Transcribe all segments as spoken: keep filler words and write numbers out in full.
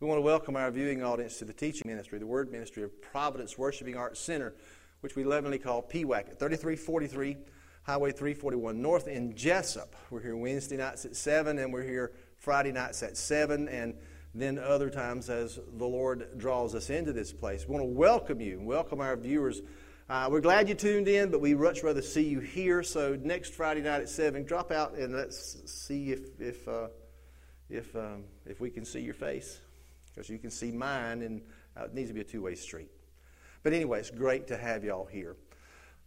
We want to welcome our viewing audience to the teaching ministry, the word ministry of Providence Worshiping Arts Center, which we lovingly call P W A C, at thirty-three forty-three Highway three forty-one North in Jessup. We're here Wednesday nights at seven, and we're here Friday nights at seven, and then other times as the Lord draws us into this place. We want to welcome you and welcome our viewers. Uh, we're glad you tuned in, but we'd much rather see you here. So next Friday night at seven, drop out and let's see if if uh, if um, if we can see your face, because you can see mine, and uh, it needs to be a two-way street. But anyway, it's great to have y'all here.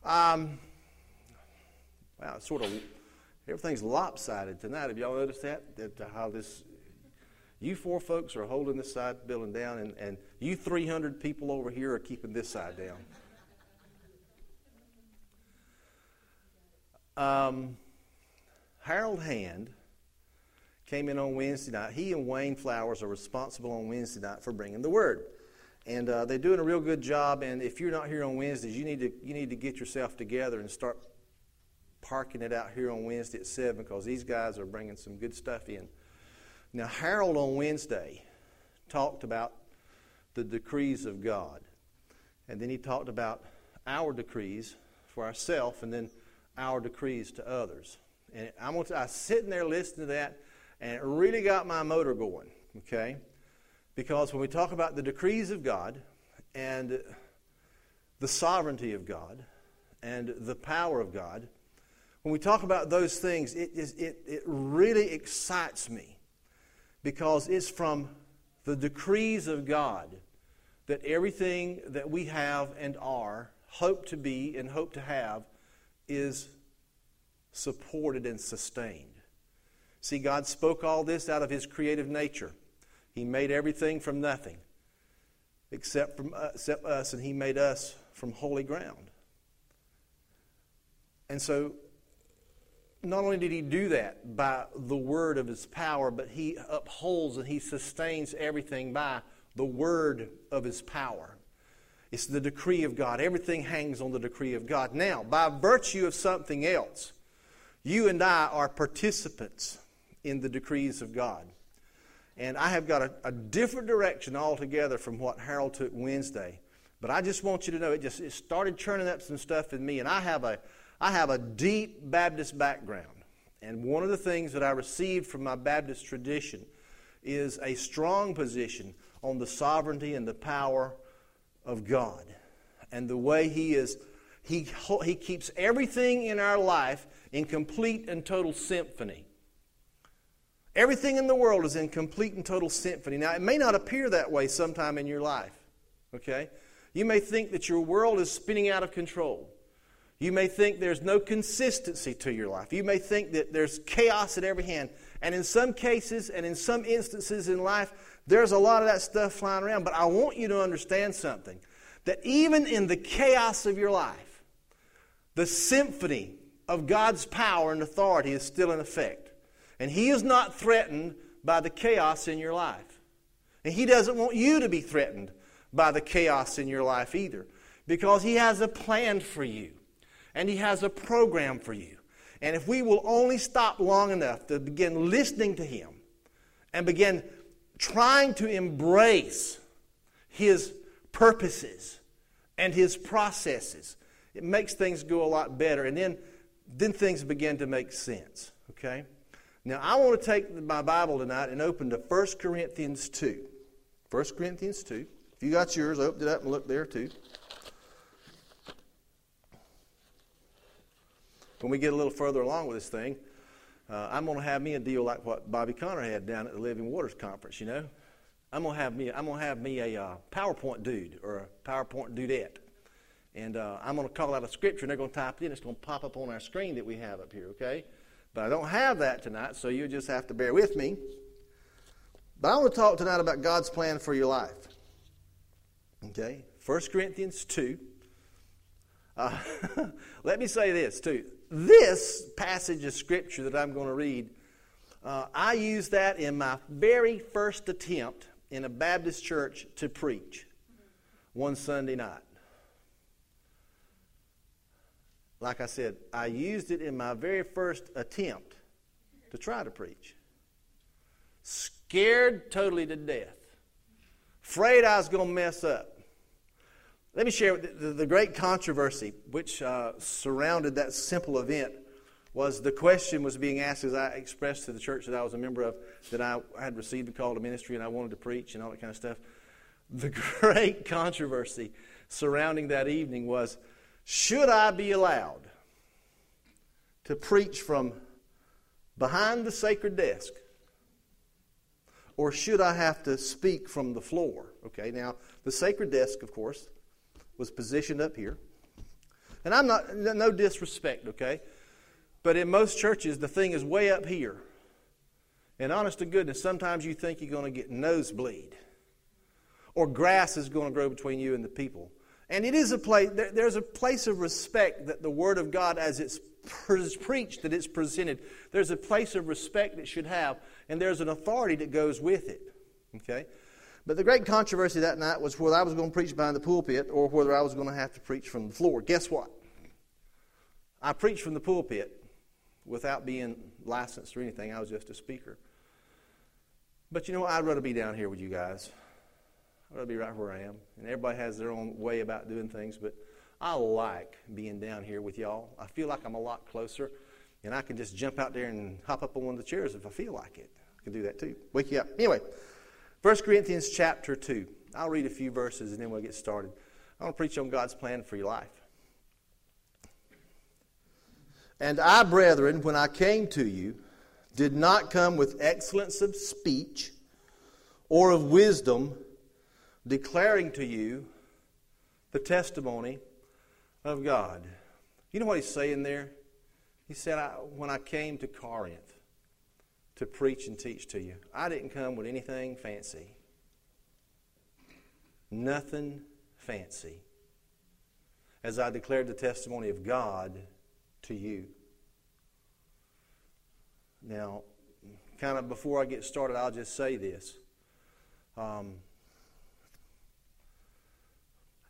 Um, wow, it's sort of everything's lopsided tonight. Have y'all noticed that? That uh, how this you four folks are holding this side building down, and and you three hundred people over here are keeping this side down. Um, Harold Hand came in on Wednesday night. He and Wayne Flowers are responsible on Wednesday night for bringing the word, and uh, they're doing a real good job. And if you're not here on Wednesdays, you need to you need to get yourself together and start parking it out here on Wednesday at seven, because these guys are bringing some good stuff in. Now, Harold on Wednesday talked about the decrees of God, and then he talked about our decrees for ourselves, and then our decrees to others. And I'm gonna, I was sitting there listening to that, and it really got my motor going, okay? Because when we talk about the decrees of God and the sovereignty of God and the power of God, when we talk about those things, it, is, it, it really excites me, because it's from the decrees of God that everything that we have and are, hope to be and hope to have, is supported and sustained. See, God spoke all this out of His creative nature. He made everything from nothing except from uh, except us, and He made us from holy ground. And so, not only did He do that by the word of His power, but He upholds and He sustains everything by the word of His power. It's the decree of God. Everything hangs on the decree of God. Now, by virtue of something else, you and I are participants in the decrees of God. And I have got a, a different direction altogether from what Harold took Wednesday. But I just want you to know, it just it started churning up some stuff in me. And I have a, I have a deep Baptist background. And one of the things that I received from my Baptist tradition is a strong position on the sovereignty and the power of God, and the way He is, he, he keeps everything in our life in complete and total symphony. Everything in the world is in complete and total symphony. Now, it may not appear that way sometime in your life, okay? You may think that your world is spinning out of control. You may think there's no consistency to your life. You may think that there's chaos at every hand. And in some cases and in some instances in life, there's a lot of that stuff flying around. But I want you to understand something, that even in the chaos of your life, the symphony of God's power and authority is still in effect. And He is not threatened by the chaos in your life. And He doesn't want you to be threatened by the chaos in your life either, because He has a plan for you. And He has a program for you. And if we will only stop long enough to begin listening to Him and begin trying to embrace His purposes and His processes, it makes things go a lot better. And then, then things begin to make sense. Okay? Now, I want to take my Bible tonight and open to First Corinthians two. First Corinthians two. If you got yours, open it up and look there too. When we get a little further along with this thing, uh, I'm going to have me a deal like what Bobby Connor had down at the Living Waters Conference, you know. I'm going to have me, I'm going to have me a uh, PowerPoint dude or a PowerPoint dudette. And uh, I'm going to call out a scripture, and they're going to type it in. It's going to pop up on our screen that we have up here, okay? But I don't have that tonight, so you just have to bear with me. But I want to talk tonight about God's plan for your life. Okay? First Corinthians two. Uh, let me say this, too. This passage of Scripture that I'm going to read, uh, I used that in my very first attempt in a Baptist church to preach one Sunday night. Like I said, I used it in my very first attempt to try to preach. Scared totally to death Afraid I was going to mess up. Let me share the, the great controversy which uh, surrounded that simple event. Was the question was being asked, as I expressed to the church that I was a member of, that I had received a call to ministry and I wanted to preach and all that kind of stuff. The great controversy surrounding that evening was, should I be allowed to preach from behind the sacred desk? Or should I have to speak from the floor? Okay, now, the sacred desk, of course, was positioned up here. And I'm not, no disrespect, okay? But in most churches, the thing is way up here. And honest to goodness, sometimes you think you're going to get nosebleed. Or grass is going to grow between you and the people. And it is a place, there, there's a place of respect that the Word of God, as it's preached, that it's presented, there's a place of respect it should have. And there's an authority that goes with it. Okay? But the great controversy that night was whether I was going to preach behind the pulpit or whether I was going to have to preach from the floor. Guess what? I preached from the pulpit. Without being licensed or anything, I was just a speaker. But you know what? I'd rather be down here with you guys. I'd rather be right where I am. And everybody has their own way about doing things, but I like being down here with y'all. I feel like I'm a lot closer, and I can just jump out there and hop up on one of the chairs if I feel like it. I can do that too. Wake you up. Anyway, First Corinthians chapter two. I'll read a few verses, and then we'll get started. I want to preach on God's plan for your life. And I, brethren, when I came to you, did not come with excellence of speech or of wisdom, declaring to you the testimony of God. You know what he's saying there? He said, I, when I came to Corinth to preach and teach to you, I didn't come with anything fancy. Nothing fancy. As I declared the testimony of God to you. Now, kind of before I get started, I'll just say this. Um,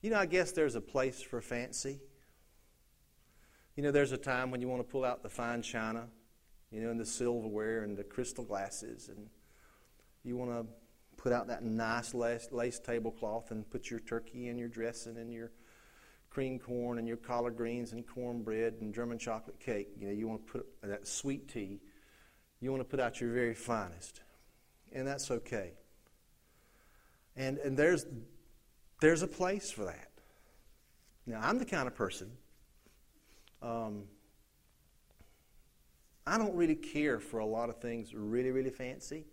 you know, I guess there's a place for fancy. You know, there's a time when you want to pull out the fine china, you know, and the silverware and the crystal glasses, and you want to put out that nice lace, lace tablecloth and put your turkey and your dressing and your cream corn and your collard greens and cornbread and German chocolate cake. You know, you want to put that sweet tea. You want to put out your very finest. And that's okay. And and there's there's a place for that. Now, I'm the kind of person, um, I don't really care for a lot of things really, really fancy.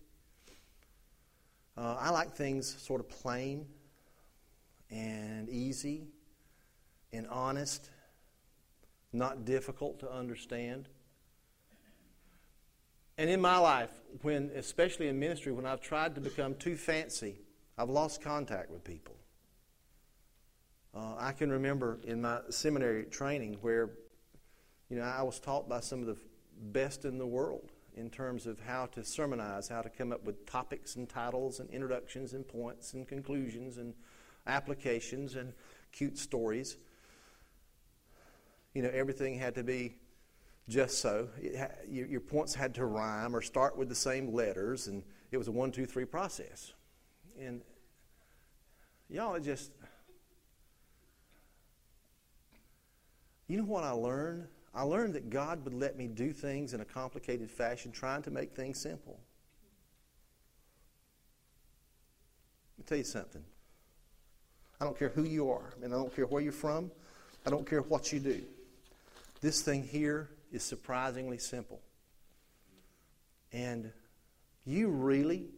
Uh, I like things sort of plain and easy. And honest, not difficult to understand. And in my life, when, especially in ministry, when I've tried to become too fancy, I've lost contact with people. Uh, I can remember in my seminary training where, you know, I was taught by some of the best in the world in terms of how to sermonize, how to come up with topics and titles and introductions and points and conclusions and applications and cute stories. You know, everything had to be just so. It ha- your, your points had to rhyme or start with the same letters, and it was a one, two, three process. And y'all, it just, you know what I learned? I learned that God would let me do things in a complicated fashion, trying to make things simple. Let me tell you something. I don't care who you are, and I don't care where you're from. I don't care what you do. This thing here is surprisingly simple. And you really,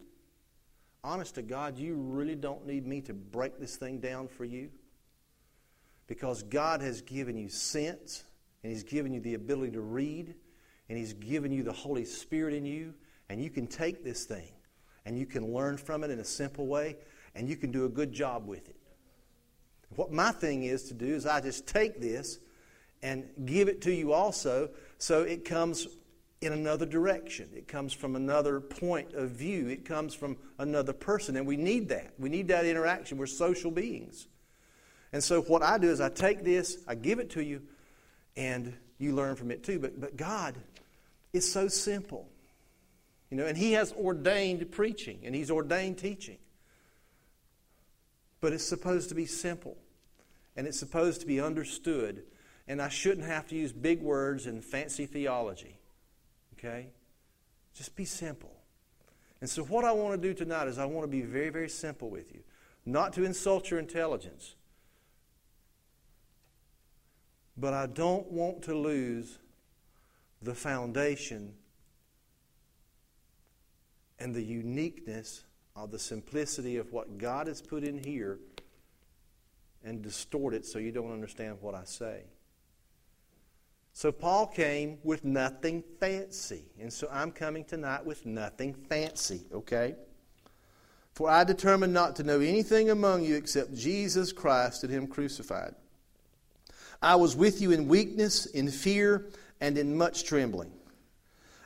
honest to God, you really don't need me to break this thing down for you. Because God has given you sense, and He's given you the ability to read, and He's given you the Holy Spirit in you, and you can take this thing, and you can learn from it in a simple way, and you can do a good job with it. What my thing is to do is I just take this and give it to you also, so it comes in another direction. It comes from another point of view. It comes from another person, and we need that. We need that interaction. We're social beings. And so what I do is I take this, I give it to you, and you learn from it too. But, but God is so simple. You know, and He has ordained preaching, and He's ordained teaching. But it's supposed to be simple, and it's supposed to be understood, and I shouldn't have to use big words and fancy theology, okay? Just be simple. And so what I want to do tonight is I want to be very, very simple with you, not to insult your intelligence, but I don't want to lose the foundation and the uniqueness of the simplicity of what God has put in here and distort it so you don't understand what I say. So Paul came with nothing fancy, and so I'm coming tonight with nothing fancy, okay? For I determined not to know anything among you except Jesus Christ and Him crucified. I was with you in weakness, in fear, and in much trembling.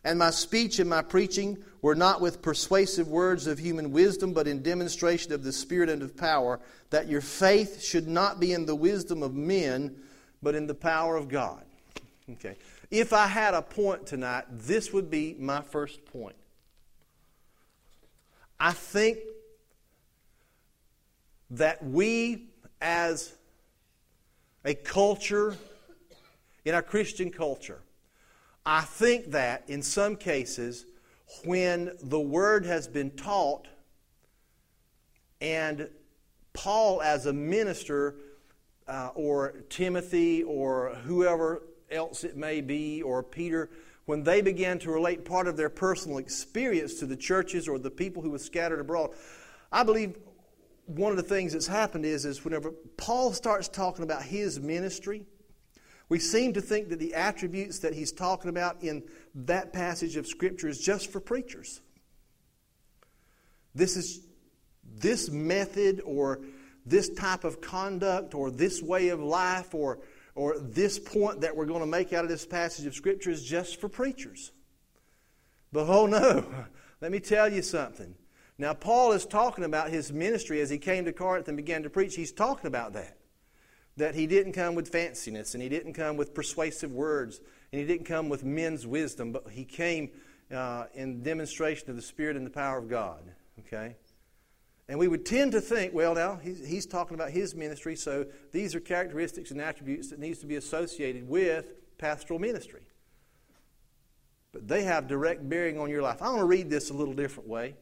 And my speech and my preaching were not with persuasive words of human wisdom, but in demonstration of the Spirit and of power, that your faith should not be in the wisdom of men, but in the power of God. Okay. If I had a point tonight, this would be my first point. I think that we as a culture, in our Christian culture, I think that in some cases when the Word has been taught and Paul as a minister uh, or Timothy or whoever else it may be or Peter, when they began to relate part of their personal experience to the churches or the people who were scattered abroad, I believe one of the things that's happened is, is whenever Paul starts talking about his ministry, we seem to think that the attributes that he's talking about in that passage of Scripture is just for preachers. This is this method or this type of conduct or this way of life or, or this point that we're going to make out of this passage of Scripture is just for preachers. But oh no, let me tell you something. Now Paul is talking about his ministry as he came to Corinth and began to preach. He's talking about that. That he didn't come with fanciness, and he didn't come with persuasive words, and he didn't come with men's wisdom, but he came uh, in demonstration of the Spirit and the power of God. Okay? And we would tend to think, well, now, he's, he's talking about his ministry, so these are characteristics and attributes that needs to be associated with pastoral ministry. But they have direct bearing on your life. I want to read this a little different way.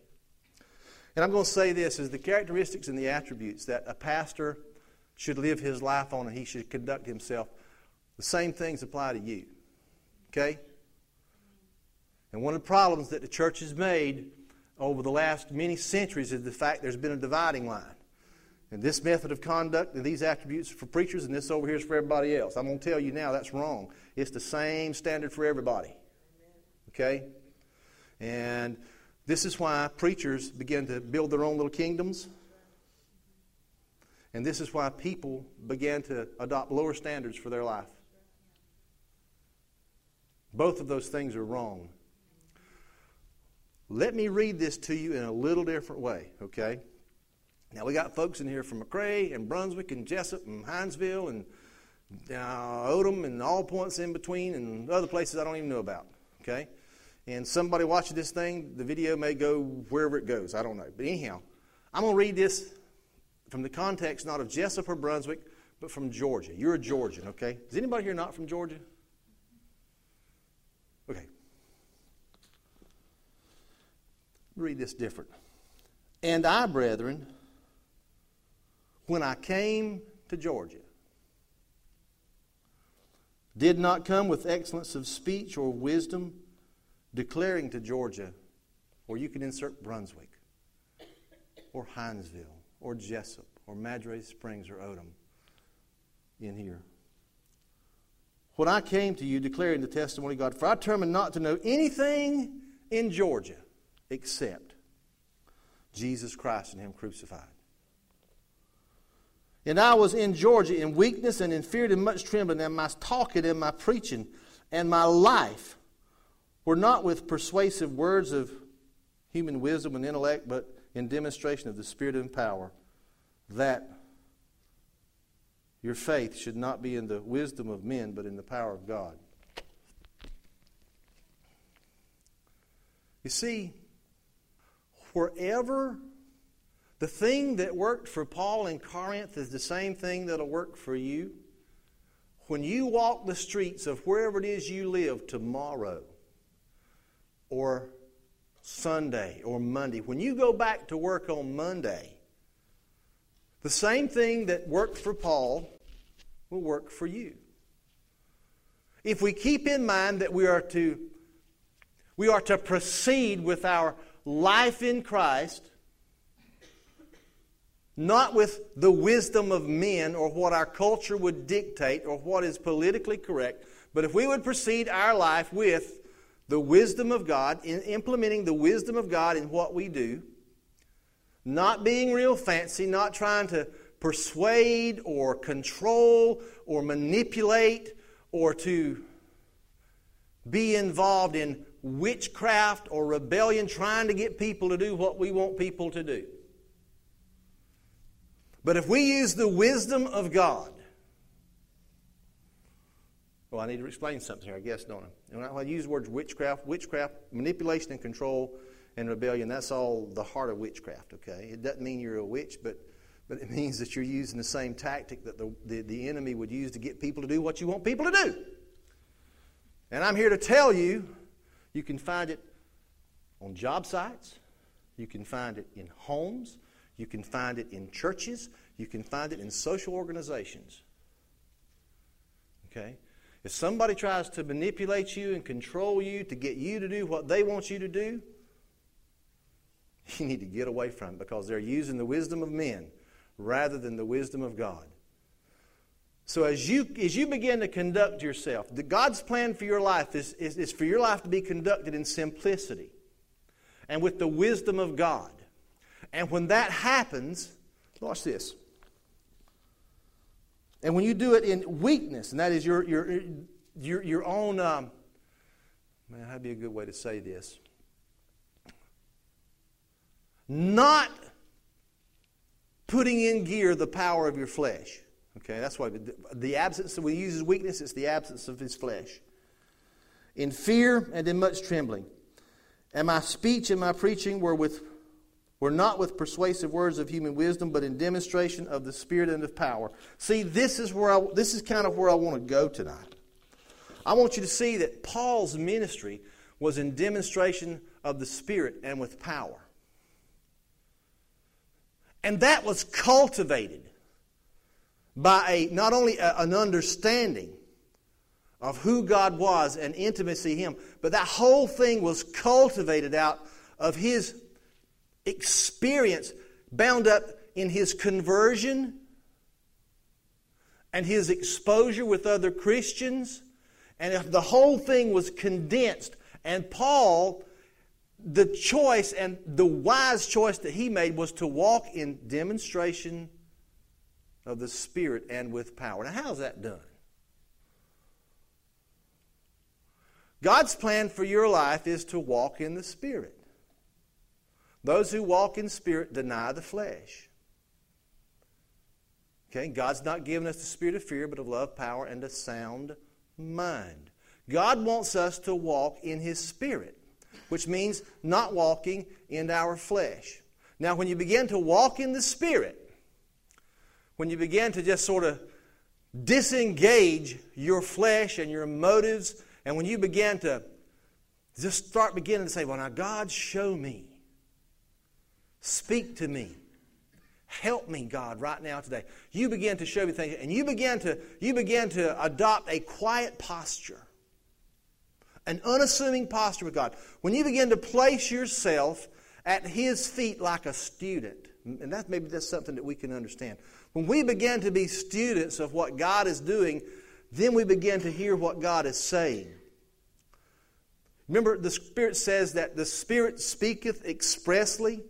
And I'm going to say this, is the characteristics and the attributes that a pastor should live his life on and he should conduct himself. The same things apply to you. Okay? And one of the problems that the church has made over the last many centuries is the fact there's been a dividing line. And this method of conduct and these attributes are for preachers and this over here is for everybody else. I'm going to tell you now that's wrong. It's the same standard for everybody. Okay? And this is why preachers begin to build their own little kingdoms. And this is why people began to adopt lower standards for their life. Both of those things are wrong. Let me read this to you in a little different way, okay? Now, we got folks in here from McRae and Brunswick and Jessup and Hinesville and uh, Odom and all points in between and other places I don't even know about, okay? And somebody watching this thing, the video may go wherever it goes. I don't know. But anyhow, I'm going to read this from the context not of Jessup or Brunswick, but from Georgia. You're a Georgian, okay? Is anybody here not from Georgia? Okay. Read this different. And I, brethren, when I came to Georgia, did not come with excellence of speech or wisdom, declaring to Georgia, or you can insert Brunswick, or Hinesville, or Jessup, or Madras Springs, or Odom in here. When I came to you declaring the testimony of God, for I determined not to know anything in Georgia except Jesus Christ and Him crucified. And I was in Georgia in weakness and in fear and much trembling, and my talking and my preaching and my life were not with persuasive words of human wisdom and intellect, but in demonstration of the Spirit and power, that your faith should not be in the wisdom of men, but in the power of God. You see, wherever The thing that worked for Paul in Corinth is the same thing that'll work for you. When you walk the streets of wherever it is you live tomorrow or Sunday or Monday, when you go back to work on Monday, the same thing that worked for Paul will work for you. If we keep in mind that we are to we are to proceed with our life in Christ, not with the wisdom of men or what our culture would dictate or what is politically correct, but if we would proceed our life with the wisdom of God, in implementing the wisdom of God in what we do, not being real fancy, not trying to persuade or control or manipulate or to be involved in witchcraft or rebellion, trying to get people to do what we want people to do. But if we use the wisdom of God, well, I need to explain something here, I guess, don't I? When I use the words witchcraft, witchcraft, manipulation and control and rebellion, that's all the heart of witchcraft, okay? It doesn't mean you're a witch, but, but it means that you're using the same tactic that the, the, the enemy would use to get people to do what you want people to do. And I'm here to tell you, you can find it on job sites, you can find it in homes, you can find it in churches, you can find it in social organizations. Okay? If somebody tries to manipulate you and control you to get you to do what they want you to do, you need to get away from it because they're using the wisdom of men rather than the wisdom of God. So as you as you begin to conduct yourself, the, God's plan for your life is, is, is for your life to be conducted in simplicity and with the wisdom of God. And when that happens, watch this. And when you do it in weakness, and that is your your your, your own, um, man, that'd be a good way to say this. Not putting in gear the power of your flesh. Okay, that's why the absence that we use as weakness is the absence of his flesh. In fear and in much trembling. And my speech and my preaching were with were not with persuasive words of human wisdom, but in demonstration of the Spirit and of power. See, this is where I, this is kind of where I want to go tonight. I want you to see that Paul's ministry was in demonstration of the Spirit and with power. And that was cultivated by a, not only a, an understanding of who God was and intimacy in Him, but that whole thing was cultivated out of his experience bound up in his conversion and his exposure with other Christians. And if the whole thing was condensed, and Paul, the choice and the wise choice that he made was to walk in demonstration of the Spirit and with power. Now, how's that done? God's plan for your life is to walk in the Spirit. Those who walk in Spirit deny the flesh. Okay, God's not given us the spirit of fear, but of love, power, and a sound mind. God wants us to walk in His Spirit, which means not walking in our flesh. Now, when you begin to walk in the Spirit, when you begin to just sort of disengage your flesh and your motives, and when you begin to just start beginning to say, well, now God, show me. Speak to me. Help me, God, right now today. You begin to show me things, and you begin to, you begin to adopt a quiet posture, an unassuming posture with God. When you begin to place yourself at His feet like a student, and that maybe that's something that we can understand. When we begin to be students of what God is doing, then we begin to hear what God is saying. Remember, the Spirit says that the Spirit speaketh expressly,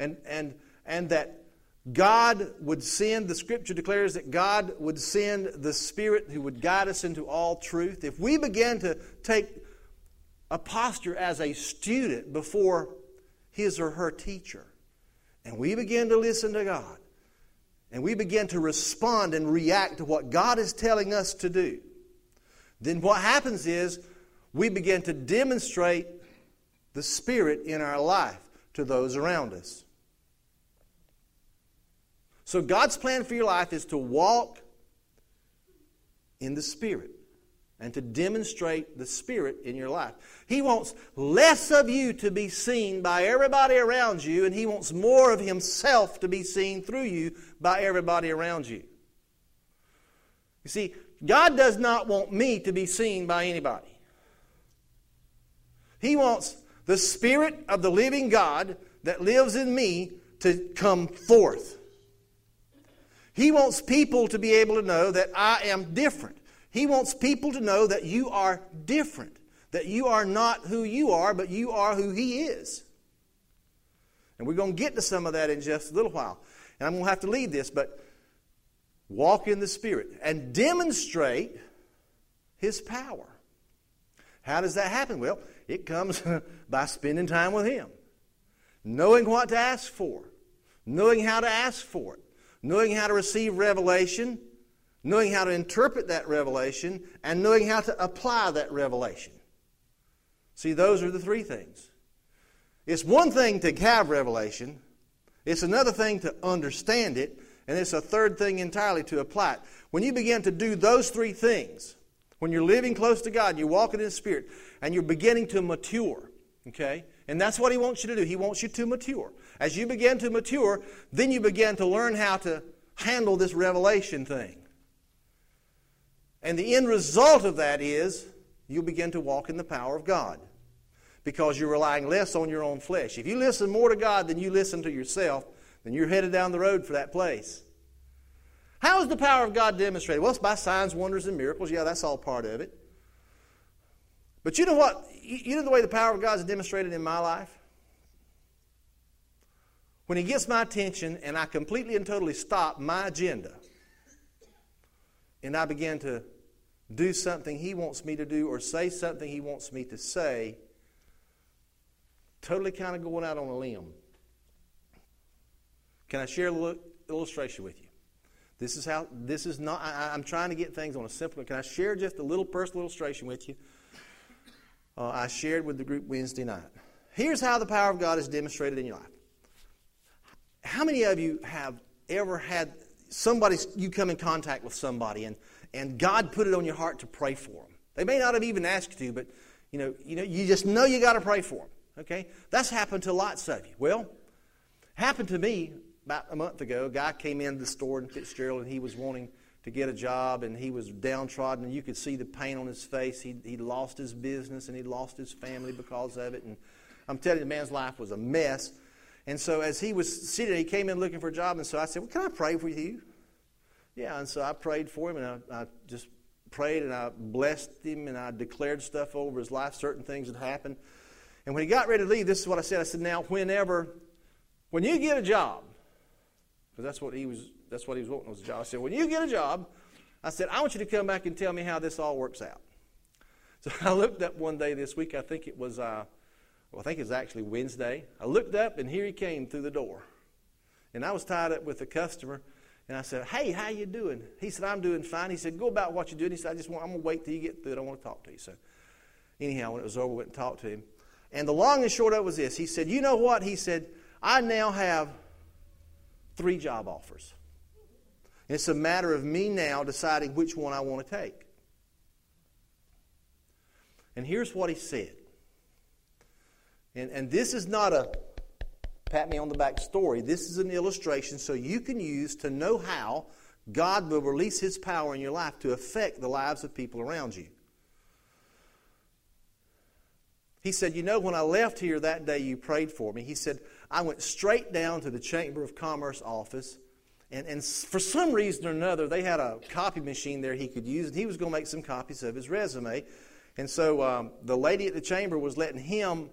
and, and, and that God would send, the Scripture declares that God would send the Spirit who would guide us into all truth. If we begin to take a posture as a student before his or her teacher, and we begin to listen to God, and we begin to respond and react to what God is telling us to do, then what happens is we begin to demonstrate the Spirit in our life to those around us. So God's plan for your life is to walk in the Spirit and to demonstrate the Spirit in your life. He wants less of you to be seen by everybody around you, and He wants more of Himself to be seen through you by everybody around you. You see, God does not want me to be seen by anybody. He wants the Spirit of the living God that lives in me to come forth. He wants people to be able to know that I am different. He wants people to know that you are different, that you are not who you are, but you are who He is. And we're going to get to some of that in just a little while. And I'm going to have to leave this, but walk in the Spirit and demonstrate His power. How does that happen? Well, it comes by spending time with Him, knowing what to ask for, knowing how to ask for it, knowing how to receive revelation, knowing how to interpret that revelation, and knowing how to apply that revelation. See, those are the three things. It's one thing to have revelation, it's another thing to understand it, and it's a third thing entirely to apply it. When you begin to do those three things, when you're living close to God, you're walking in the Spirit, and you're beginning to mature, okay? And that's what He wants you to do. He wants you to mature. As you begin to mature, then you begin to learn how to handle this revelation thing. And the end result of that is you begin to walk in the power of God because you're relying less on your own flesh. If you listen more to God than you listen to yourself, then you're headed down the road for that place. How is the power of God demonstrated? Well, it's by signs, wonders, and miracles. Yeah, that's all part of it. But you know what? You know the way the power of God is demonstrated in my life? When He gets my attention and I completely and totally stop my agenda and I begin to do something He wants me to do or say something He wants me to say, totally kind of going out on a limb. Can I share a little illustration with you? This is how, this is not, I, I'm trying to get things on a simple, can I share just a little personal illustration with you? Uh, I shared with the group Wednesday night. Here's how the power of God is demonstrated in your life. How many of you have ever had somebody, you come in contact with somebody and, and God put it on your heart to pray for them? They may not have even asked you, but you know, you know, you just know you got to pray for them. Okay? That's happened to lots of you. Well, happened to me about a month ago. A guy came into the store in Fitzgerald and he was wanting to get a job, and he was downtrodden, and you could see the pain on his face. He he lost his business, and he lost his family because of it, and I'm telling you, the man's life was a mess. And so as he was sitting, he came in looking for a job, and so I said, well, can I pray for you? Yeah, and so I prayed for him, and I, I just prayed, and I blessed him, and I declared stuff over his life, certain things that happened. And when he got ready to leave, this is what I said. I said, now, whenever, when you get a job, because that's what he was That's what he was wanting was a job. I said, when you get a job, I said, I want you to come back and tell me how this all works out. So I looked up one day this week. I think it was, uh, well, I think it was actually Wednesday. I looked up, and here he came through the door. And I was tied up with a customer, and I said, hey, how you doing? He said, I'm doing fine. He said, go about what you're doing. He said, I just want, I'm going to wait till you get through it. I want to talk to you. So anyhow, when it was over, I went and talked to him. And the long and short of it was this. He said, you know what? He said, I now have three job offers. It's a matter of me now deciding which one I want to take. And here's what he said. And, and this is not a pat me on the back story. This is an illustration so you can use to know how God will release His power in your life to affect the lives of people around you. He said, you know, when I left here that day you prayed for me. He said, I went straight down to the Chamber of Commerce office. And, and for some reason or another, they had a copy machine there he could use, and he was going to make some copies of his resume. And so um, the lady at the chamber was letting him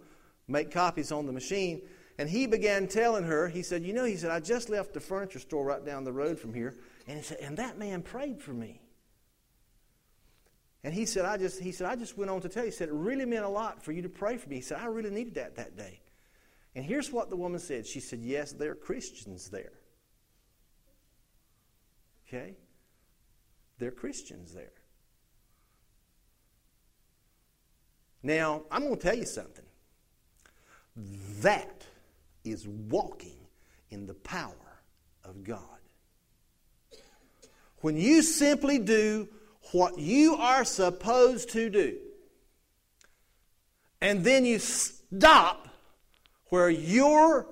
make copies on the machine, and he began telling her, he said, you know, he said, I just left the furniture store right down the road from here, and he said, and that man prayed for me. And he said, I just, he said, I just went on to tell you, he said, it really meant a lot for you to pray for me. He said, I really needed that that day. And here's what the woman said. She said, yes, there are Christians there. Okay? They're Christians there. Now, I'm going to tell you something. That is walking in the power of God. When you simply do what you are supposed to do, and then you stop where your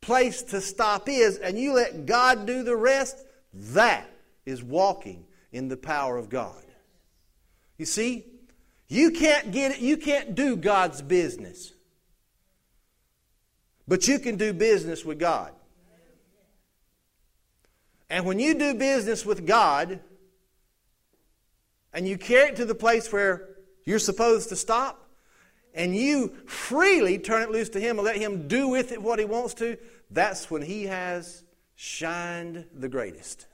place to stop is, and you let God do the rest, that is walking in the power of God. You see, you can't get it, you can't do God's business. But you can do business with God. And when you do business with God, and you carry it to the place where you're supposed to stop, and you freely turn it loose to Him and let Him do with it what He wants to, that's when He has shined the greatest.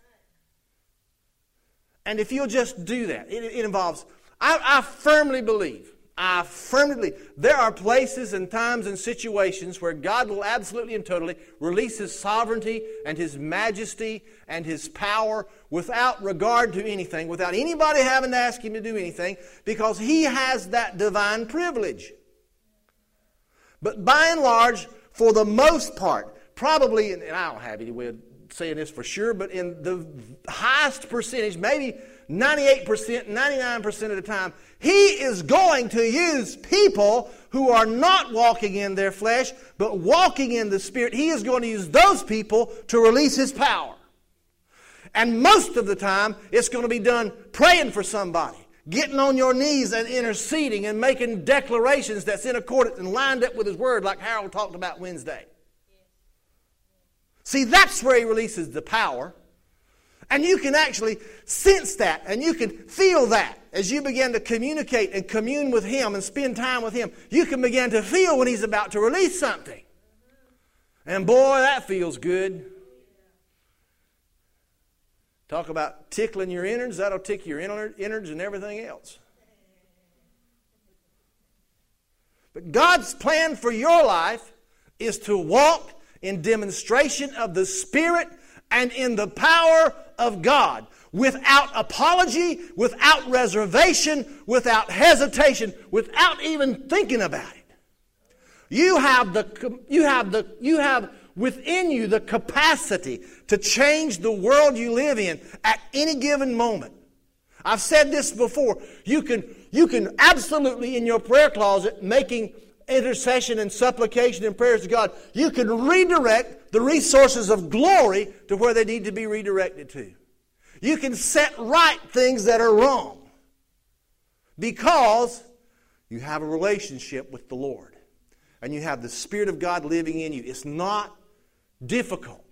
And if you'll just do that, it, it involves, I, I firmly believe, I firmly believe, there are places and times and situations where God will absolutely and totally release His sovereignty and His majesty and His power without regard to anything, without anybody having to ask Him to do anything, because He has that divine privilege. But by and large, for the most part, probably, and I don't have any way of saying this for sure, but in the highest percentage, maybe ninety-eight percent, ninety-nine percent of the time, He is going to use people who are not walking in their flesh, but walking in the Spirit. He is going to use those people to release His power. And most of the time, it's going to be done praying for somebody, getting on your knees and interceding and making declarations that's in accordance and lined up with His Word, like Harold talked about Wednesday. See, that's where He releases the power. And you can actually sense that, and you can feel that as you begin to communicate and commune with Him and spend time with Him. You can begin to feel when He's about to release something. And boy, that feels good. Talk about tickling your innards. That'll tickle your innards and everything else. But God's plan for your life is to walk in demonstration of the Spirit and in the power of God, without apology, without reservation, without hesitation, without even thinking about it. You have the, you have the, you have within you the capacity to change the world you live in at any given moment. I've said this before. You can, you can absolutely in your prayer closet making intercession and supplication and prayers to God, you can redirect the resources of glory to where they need to be redirected to. You can set right things that are wrong because you have a relationship with the Lord and you have the Spirit of God living in you. It's not difficult.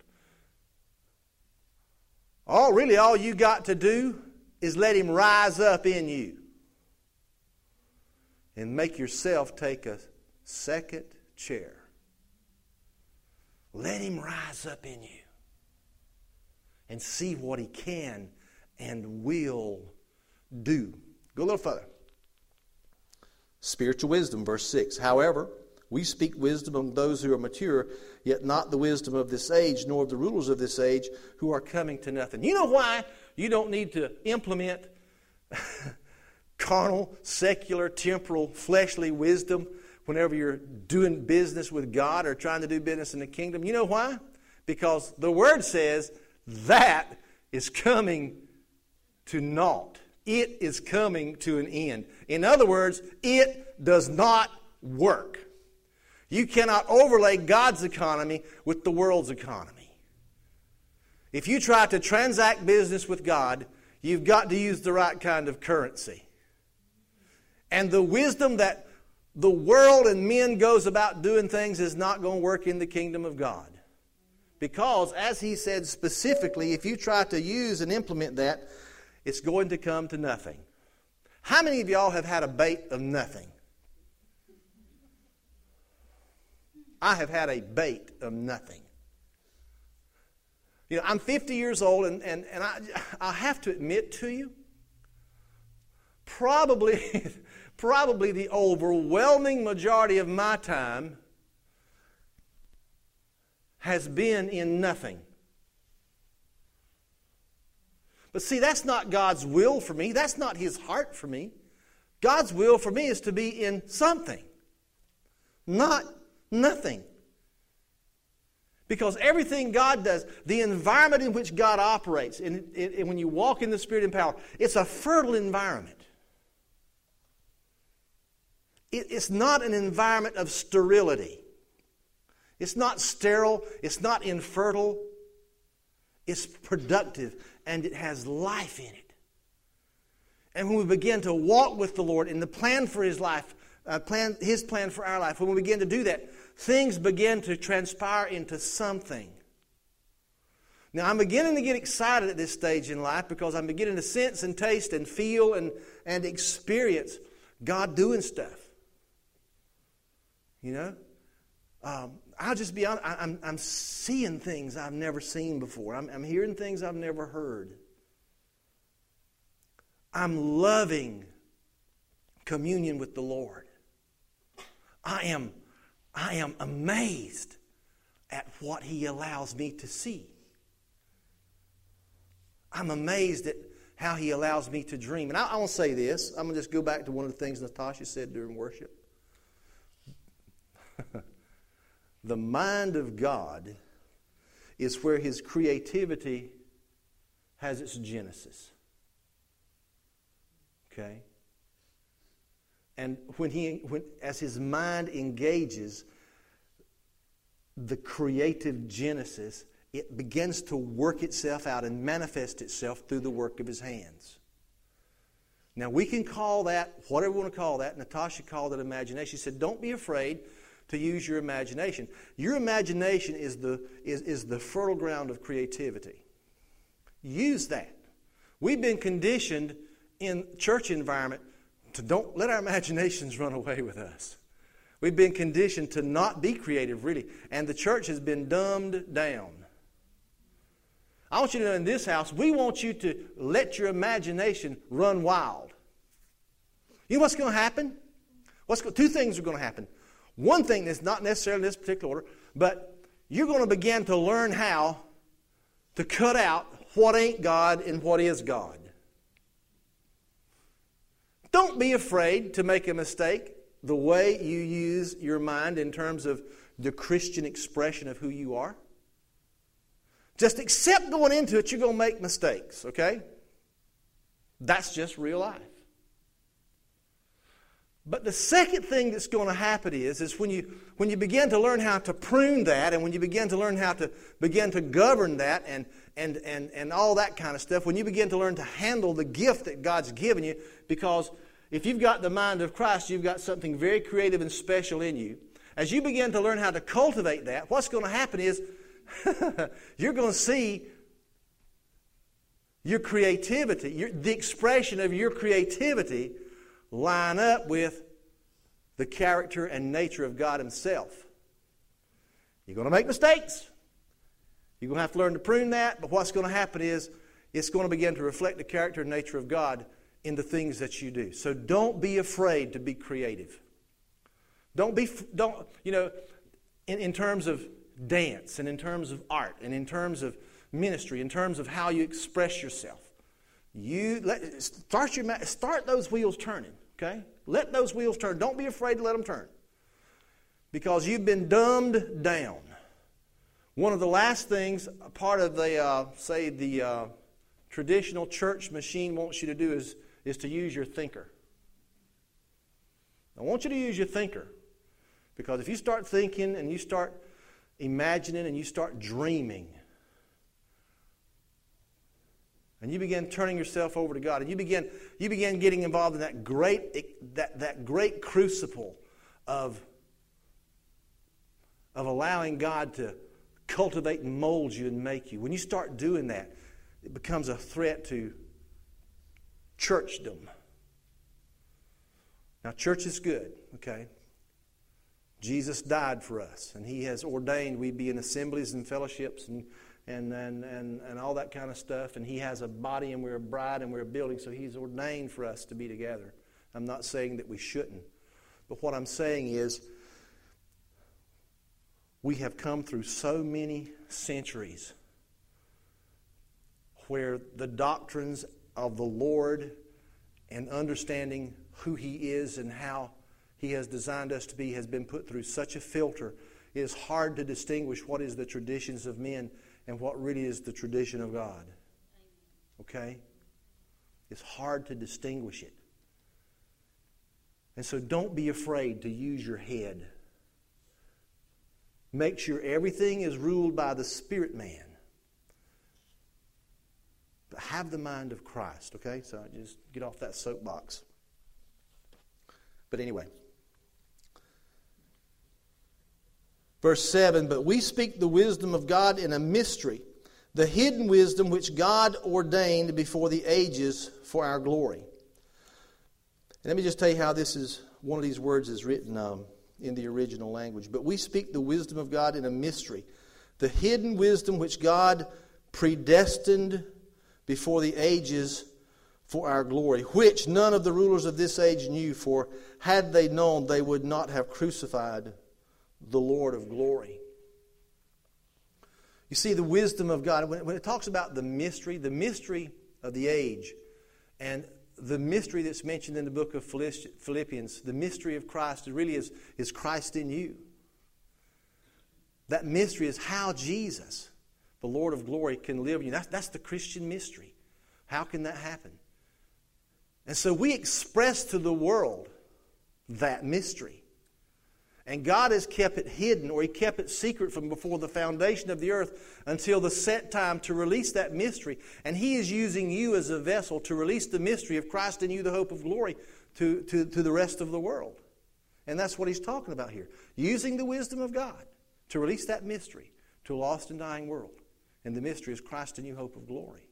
All really all you got to do is let Him rise up in you and make yourself take a second chair. Let Him rise up in you and see what He can and will do. Go a little further. Spiritual wisdom, verse six. However, we speak wisdom among those who are mature, yet not the wisdom of this age, nor of the rulers of this age, who are coming to nothing. You know why you don't need to implement carnal, secular, temporal, fleshly wisdom whenever you're doing business with God or trying to do business in the kingdom? You know why? Because the Word says that is coming to naught. It is coming to an end. In other words, it does not work. You cannot overlay God's economy with the world's economy. If you try to transact business with God, you've got to use the right kind of currency. And the wisdom that the world and men goes about doing things is not going to work in the kingdom of God. Because, as he said specifically, if you try to use and implement that, it's going to come to nothing. How many of y'all have had a bait of nothing? I have had a bait of nothing. You know, I'm fifty years old, and, and, and I, I have to admit to you, probably... Probably the overwhelming majority of my time has been in nothing. But see, that's not God's will for me. That's not His heart for me. God's will for me is to be in something, not nothing. Because everything God does, the environment in which God operates, and, and when you walk in the Spirit and power, it's a fertile environment. It, it's not an environment of sterility. It's not sterile. It's not infertile. It's productive, and it has life in it. And when we begin to walk with the Lord in the plan for His life, uh, plan, His plan for our life, when we begin to do that, things begin to transpire into something. Now, I'm beginning to get excited at this stage in life because I'm beginning to sense and taste and feel and, and experience God doing stuff. You know? Um, I'll just be honest. I, I'm, I'm seeing things I've never seen before. I'm, I'm hearing things I've never heard. I'm loving communion with the Lord. I am I am amazed at what He allows me to see. I'm amazed at how He allows me to dream. And I, I want to say this. I'm going to just go back to one of the things Natasha said during worship. The mind of God is where His creativity has its genesis. Okay? And when he, when, as his mind engages the creative genesis, it begins to work itself out and manifest itself through the work of his hands. Now, we can call that, whatever we want to call that, Natasha called it imagination. She said, don't be afraid to use your imagination. Your imagination is the, is, is the fertile ground of creativity. Use that. We've been conditioned in church environment to don't let our imaginations run away with us. We've been conditioned to not be creative, really. And the church has been dumbed down. I want you to know in this house, we want you to let your imagination run wild. You know what's going to happen? What's go- two things are going to happen. One thing that's not necessarily in this particular order, but you're going to begin to learn how to cut out what ain't God and what is God. Don't be afraid to make a mistake the way you use your mind in terms of the Christian expression of who you are. Just accept going into it, you're going to make mistakes, okay? That's just real life. But the second thing that's going to happen is, is when you when you begin to learn how to prune that, and when you begin to learn how to begin to govern that and and and, and all that kind of stuff, when you begin to learn to handle the gift that God's given you, because if you've got the mind of Christ, you've got something very creative and special in you. As you begin to learn how to cultivate that, what's going to happen is you're going to see your creativity, your, the expression of your creativity line up with the character and nature of God Himself. You're going to make mistakes. You're going to have to learn to prune that, but what's going to happen is it's going to begin to reflect the character and nature of God in the things that you do. So don't be afraid to be creative. Don't be, don't, you know, in, in terms of dance and in terms of art and in terms of ministry, in terms of how you express yourself. You let, start, your, start those wheels turning, okay? Let those wheels turn. Don't be afraid to let them turn because you've been dumbed down. One of the last things, part of the, uh, say, the uh, traditional church machine wants you to do is, is to use your thinker. I want you to use your thinker because if you start thinking and you start imagining and you start dreaming, and you begin turning yourself over to God, and you begin you begin getting involved in that great that, that great crucible of, of allowing God to cultivate and mold you and make you. When you start doing that, it becomes a threat to churchdom. Now, church is good, okay? Jesus died for us, and He has ordained we be in assemblies and fellowships and And, and and and all that kind of stuff. And He has a body and we're a bride and we're a building. So He's ordained for us to be together. I'm not saying that we shouldn't. But what I'm saying is we have come through so many centuries where the doctrines of the Lord and understanding who He is and how He has designed us to be has been put through such a filter. It is hard to distinguish what is the traditions of men and what really is the tradition of God. Okay? It's hard to distinguish it. And so don't be afraid to use your head. Make sure everything is ruled by the spirit man. But have the mind of Christ, okay? So just get off that soapbox. But anyway. Verse seven, but we speak the wisdom of God in a mystery, the hidden wisdom which God ordained before the ages for our glory. And let me just tell you how this is, one of these words is written um, in the original language. But we speak the wisdom of God in a mystery, the hidden wisdom which God predestined before the ages for our glory, which none of the rulers of this age knew, for had they known, they would not have crucified the Lord of glory. You see, the wisdom of God, when it, when it talks about the mystery, the mystery of the age, and the mystery that's mentioned in the book of Philippians, the mystery of Christ, it really is, is Christ in you. That mystery is how Jesus, the Lord of glory, can live in you. That's, that's the Christian mystery. How can that happen? And so we express to the world that mystery. And God has kept it hidden, or He kept it secret from before the foundation of the earth until the set time to release that mystery. And He is using you as a vessel to release the mystery of Christ in you, the hope of glory, to, to, to the rest of the world. And that's what He's talking about here. Using the wisdom of God to release that mystery to a lost and dying world. And the mystery is Christ in you, hope of glory.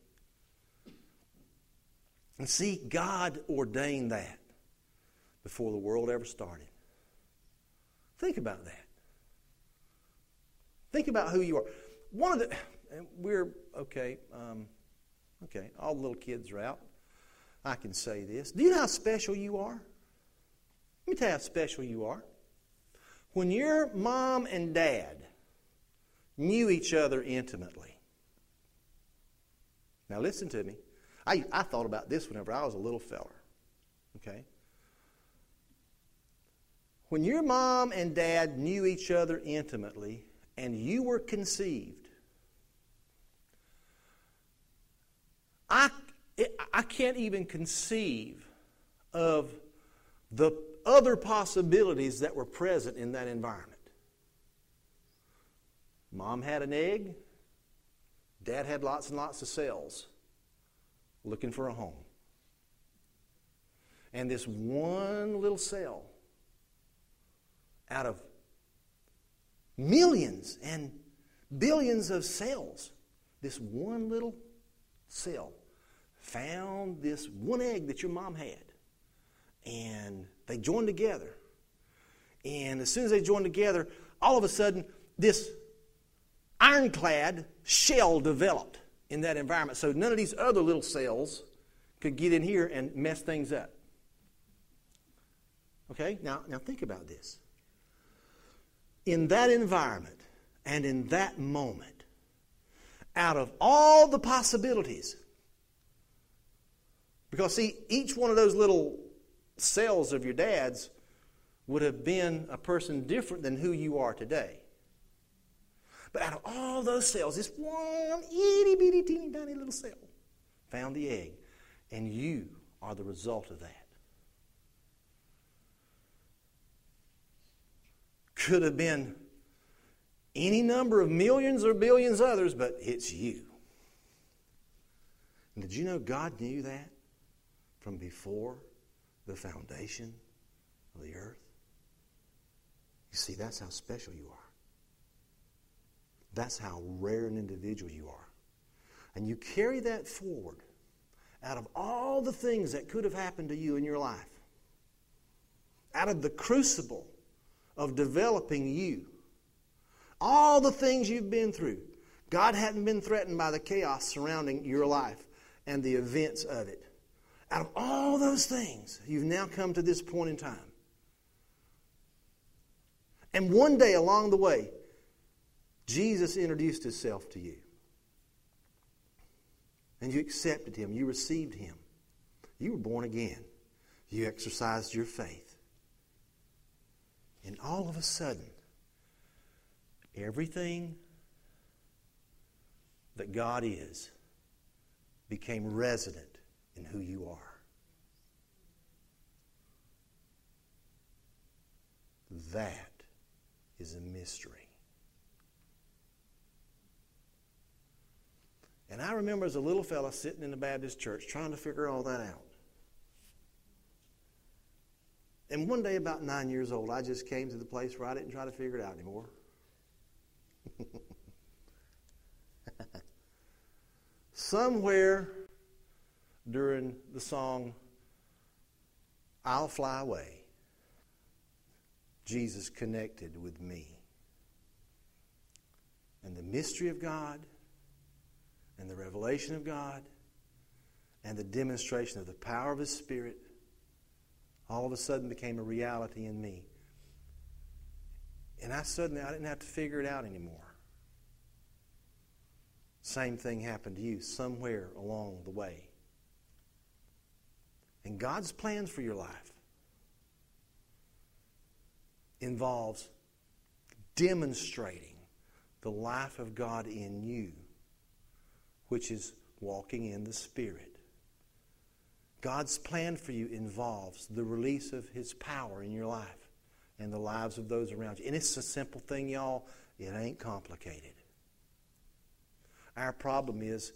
And see, God ordained that before the world ever started. Think about that. Think about who you are. One of the, and we're, okay, um, okay, all the little kids are out. I can say this. Do you know how special you are? Let me tell you how special you are. When your mom and dad knew each other intimately. Now listen to me. I, I thought about this whenever I was a little feller. Okay? When your mom and dad knew each other intimately and you were conceived, I, I can't even conceive of the other possibilities that were present in that environment. Mom had an egg. Dad had lots and lots of cells looking for a home. And this one little cell out of millions and billions of cells, this one little cell found this one egg that your mom had. And they joined together. And as soon as they joined together, all of a sudden, this ironclad shell developed in that environment. So none of these other little cells could get in here and mess things up. Okay? Now, now think about this. In that environment and in that moment, out of all the possibilities, because see, each one of those little cells of your dad's would have been a person different than who you are today. But out of all those cells, this one itty bitty teeny tiny little cell found the egg, and you are the result of that. Could have been any number of millions or billions others, but it's you. And did you know God knew that from before the foundation of the earth? You see, that's how special you are. That's how rare an individual you are. And you carry that forward out of all the things that could have happened to you in your life, out of the crucible of developing you. All the things you've been through, God hadn't been threatened by the chaos surrounding your life and the events of it. Out of all those things, you've now come to this point in time. And one day along the way, Jesus introduced Himself to you. And you accepted Him. You received Him. You were born again. You exercised your faith. And all of a sudden, Everything that God is became resident in who you are. That is a mystery. And I remember as a little fella sitting in the Baptist church trying to figure all that out. And one day, about nine years old, I just came to the place where I didn't try to figure it out anymore. Somewhere during the song, "I'll Fly Away," Jesus connected with me. And the mystery of God, and the revelation of God, and the demonstration of the power of His Spirit all of a sudden became a reality in me. And I suddenly, I didn't have to figure it out anymore. Same thing happened to you somewhere along the way. And God's plans for your life involves demonstrating the life of God in you, which is walking in the Spirit. God's plan for you involves the release of His power in your life and the lives of those around you. And it's a simple thing, y'all. It ain't complicated. Our problem is,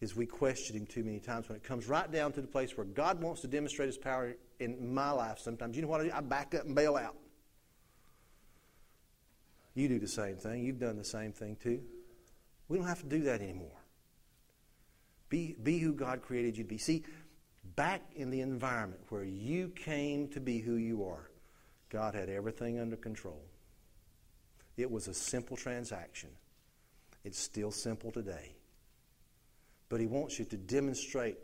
is we question Him too many times when it comes right down to the place where God wants to demonstrate His power in my life sometimes. You know what I do? I back up and bail out. You do the same thing. You've done the same thing too. We don't have to do that anymore. Be, be who God created you to be. See, back in the environment where you came to be who you are, God had everything under control. It was a simple transaction. It's still simple today. But He wants you to demonstrate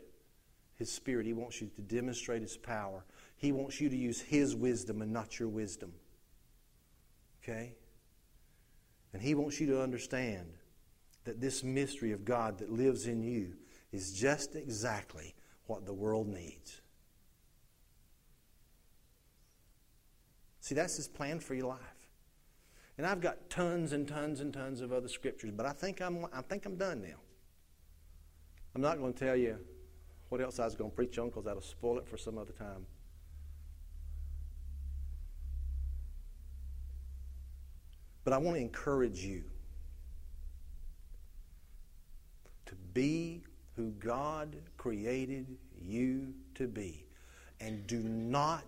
His Spirit. He wants you to demonstrate His power. He wants you to use His wisdom and not your wisdom. Okay? And He wants you to understand that this mystery of God that lives in you is just exactly what the world needs. See, that's His plan for your life. And I've got tons and tons and tons of other scriptures, but I think I'm, I think I'm done now. I'm not going to tell you what else I was going to preach on because that'll spoil it for some other time. But I want to encourage you to be who God created you to be. And do not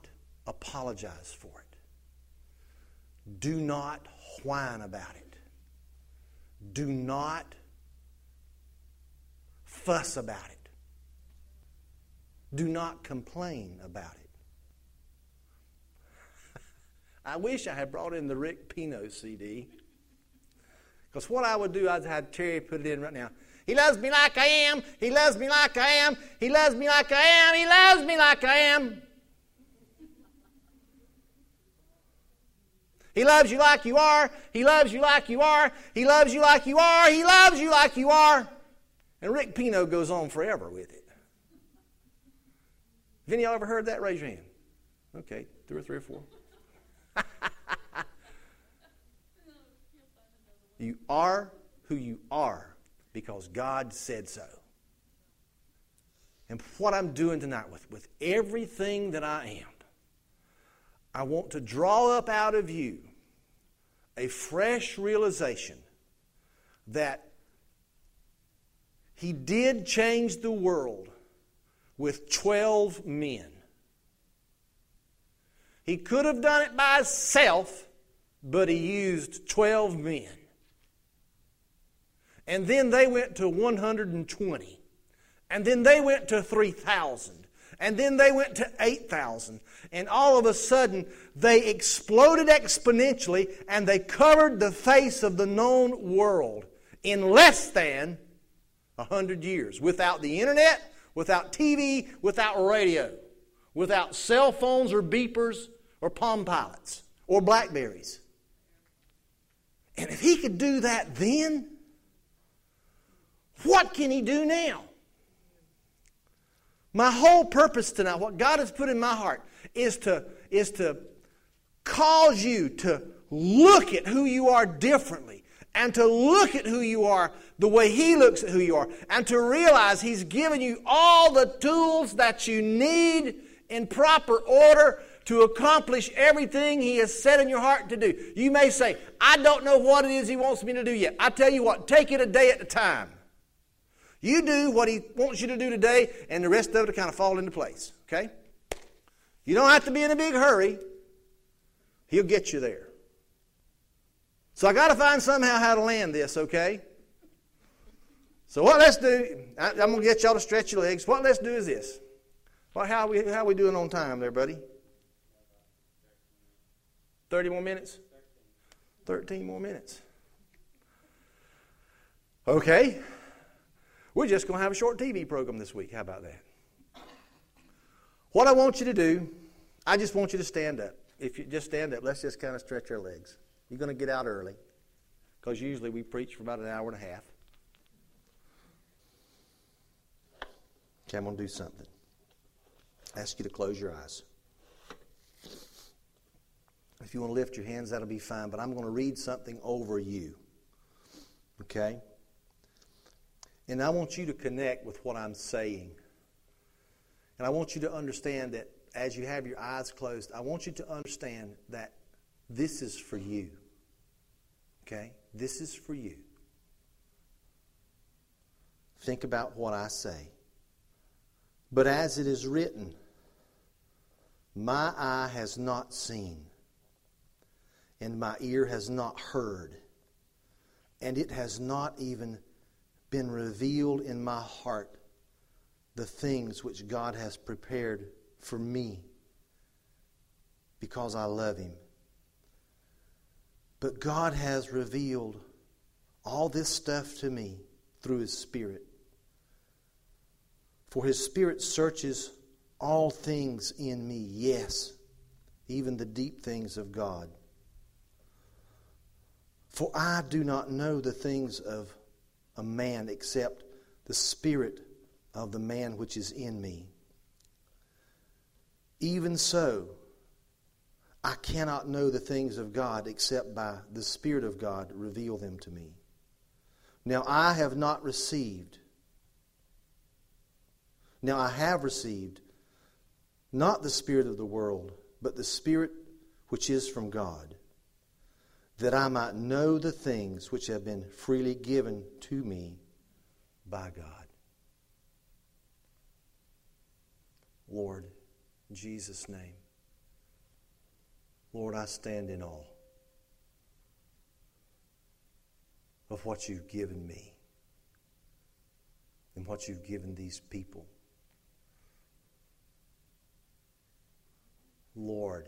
apologize for it. Do not whine about it. Do not fuss about it. Do not complain about it. I wish I had brought in the Rick Pino C D. Because what I would do, I'd have Terry put it in right now. He loves me like I am. He loves me like I am. He loves me like I am. He loves me like I am. He loves you like you are. He loves you like you are. He loves you like you are. He loves you like you are. And Rick Pino goes on forever with it. Have any of y'all ever heard that? Raise your hand. Okay, two or three or four. You are who you are. Because God said so. And what I'm doing tonight with, with everything that I am, I want to draw up out of you a fresh realization that He did change the world with twelve men. He could have done it by Himself, but He used twelve men. And then they went to one hundred twenty. And then they went to three thousand. And then they went to eight thousand. And all of a sudden, they exploded exponentially and they covered the face of the known world in less than one hundred years. Without the internet, without T V, without radio, without cell phones or beepers or Palm Pilots or Blackberries. And if He could do that then, what can He do now? My whole purpose tonight, what God has put in my heart, is to, is to cause you to look at who you are differently. and to look at who you are the way He looks at who you are, and to realize He's given you all the tools that you need in proper order to accomplish everything He has set in your heart to do. You may say, I don't know what it is He wants me to do yet. I tell you what, take it a day at a time. You do what He wants you to do today, and the rest of it will kind of fall into place, okay? You don't have to be in a big hurry. He'll get you there. So I got to find somehow how to land this, okay? So what let's do, I, I'm going to get y'all to stretch your legs. What let's do is this. Well, how are we, how are we doing on time there, buddy? thirty more minutes? thirteen more minutes. Okay. We're just going to have a short T V program this week. How about that? What I want you to do, I just want you to stand up. If you just stand up, let's just kind of stretch our legs. You're going to get out early because usually we preach for about an hour and a half. Okay, I'm going to do something. I ask you to close your eyes. If you want to lift your hands, that'll be fine, but I'm going to read something over you. Okay? And I want you to connect with what I'm saying. And I want you to understand that as you have your eyes closed, I want you to understand that this is for you. Okay? This is for you. Think about what I say. But as it is written, my eye has not seen, and my ear has not heard, and it has not even been revealed in my heart the things which God has prepared for me because I love Him. But God has revealed all this stuff to me through His Spirit. For His Spirit searches all things in me, yes, even the deep things of God. For I do not know the things of a man except the spirit of the man which is in me. Even so, I cannot know the things of God except by the Spirit of God reveal them to me. Now I have not received. Now I have received not the spirit of the world, but the Spirit which is from God, that I might know the things which have been freely given to me by God. Lord, in Jesus' name, Lord, I stand in awe of what You've given me and what You've given these people. Lord,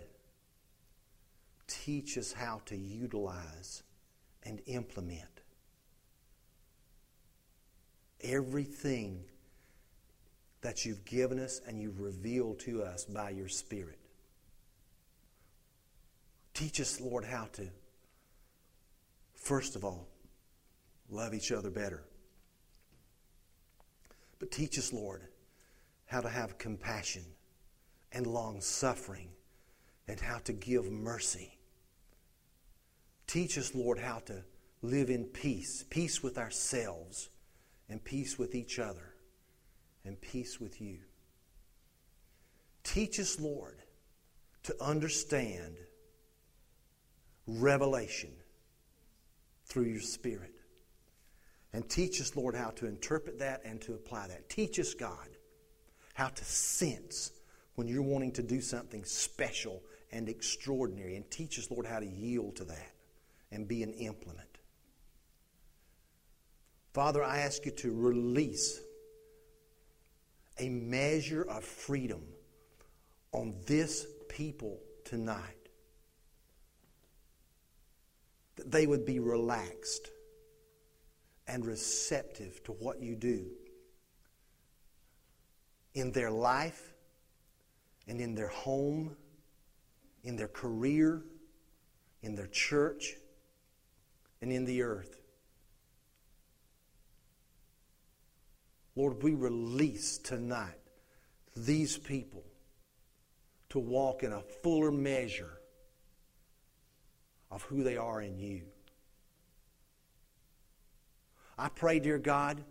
teach us how to utilize and implement everything that You've given us and You've revealed to us by Your Spirit. Teach us, Lord, how to, first of all, love each other better. But teach us, Lord, how to have compassion and long-suffering and how to give mercy. Teach us, Lord, how to live in peace, peace with ourselves and peace with each other and peace with You. Teach us, Lord, to understand revelation through Your Spirit. And teach us, Lord, how to interpret that and to apply that. Teach us, God, how to sense when You're wanting to do something special and extraordinary. And teach us, Lord, how to yield to that and be an implement. Father, I ask You to release a measure of freedom on this people tonight. That they would be relaxed and receptive to what You do in their life and in their home, in their career, in their church, and in the earth. Lord, we release tonight these people to walk in a fuller measure of who they are in You. I pray, dear God,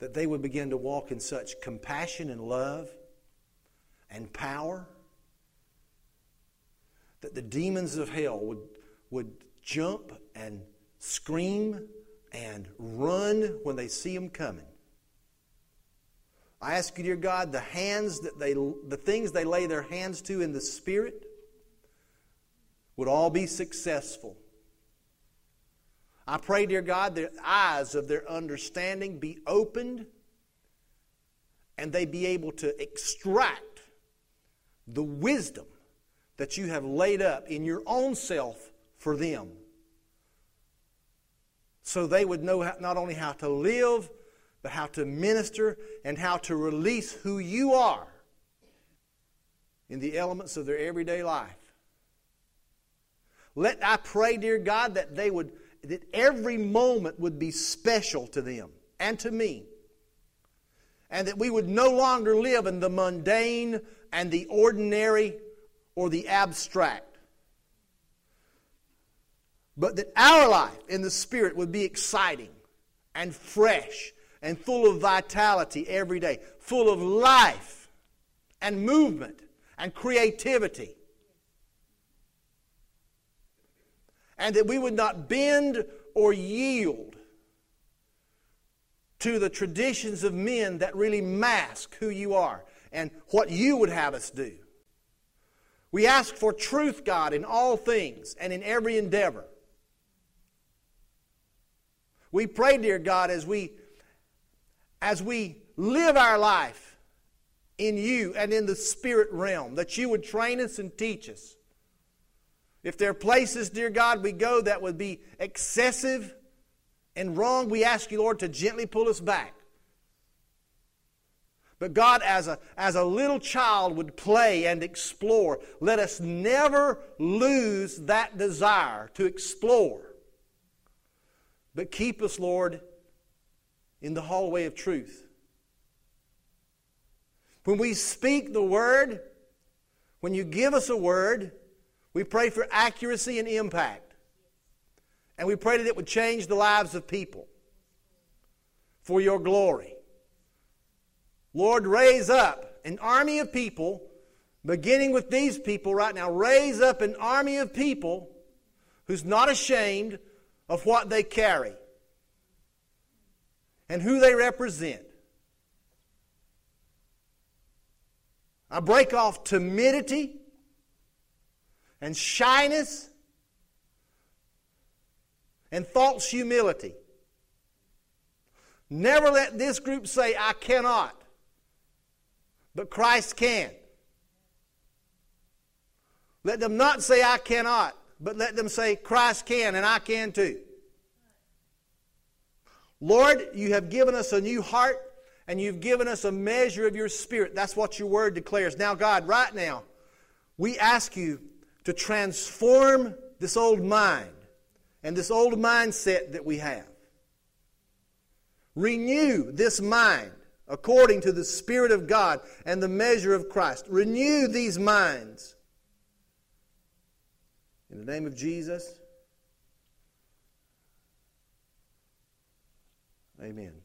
that they would begin to walk in such compassion and love and power that the demons of hell would, would jump and scream and run when they see them coming. I ask you, dear God, the hands that they, the things they lay their hands to in the Spirit would all be successful. I pray, dear God, the eyes of their understanding be opened and they be able to extract the wisdom that you have laid up in your own self for them, so they would know how, not only how to live, but how to minister and how to release who you are in the elements of their everyday life. Let I pray, dear God, that they would, that every moment would be special to them and to me, and that we would no longer live in the mundane and the ordinary or the abstract, but that our life in the Spirit would be exciting and fresh and full of vitality every day, full of life and movement and creativity. And that we would not bend or yield to the traditions of men that really mask who you are and what you would have us do. We ask for truth, God, in all things and in every endeavor. We pray, dear God, as we As we live our life in you and in the Spirit realm, that you would train us and teach us. If there are places, dear God, we go that would be excessive and wrong, we ask you, Lord, to gently pull us back. But God, as a, as a little child would play and explore, let us never lose that desire to explore. But keep us, Lord, in the hallway of truth. When we speak the word, when you give us a word, we pray for accuracy and impact. And we pray that it would change the lives of people for your glory. Lord, raise up an army of people, beginning with these people right now. Raise up an army of people who's not ashamed of what they carry and who they represent. I break off timidity and shyness and false humility. Never let this group say, I cannot, but Christ can. Let them not say, I cannot, but let them say, Christ can, and I can too. Lord, you have given us a new heart, and you've given us a measure of your Spirit. That's what your word declares. Now, God, right now, we ask you to transform this old mind and this old mindset that we have. Renew this mind according to the Spirit of God and the measure of Christ. Renew these minds. In the name of Jesus. Amen.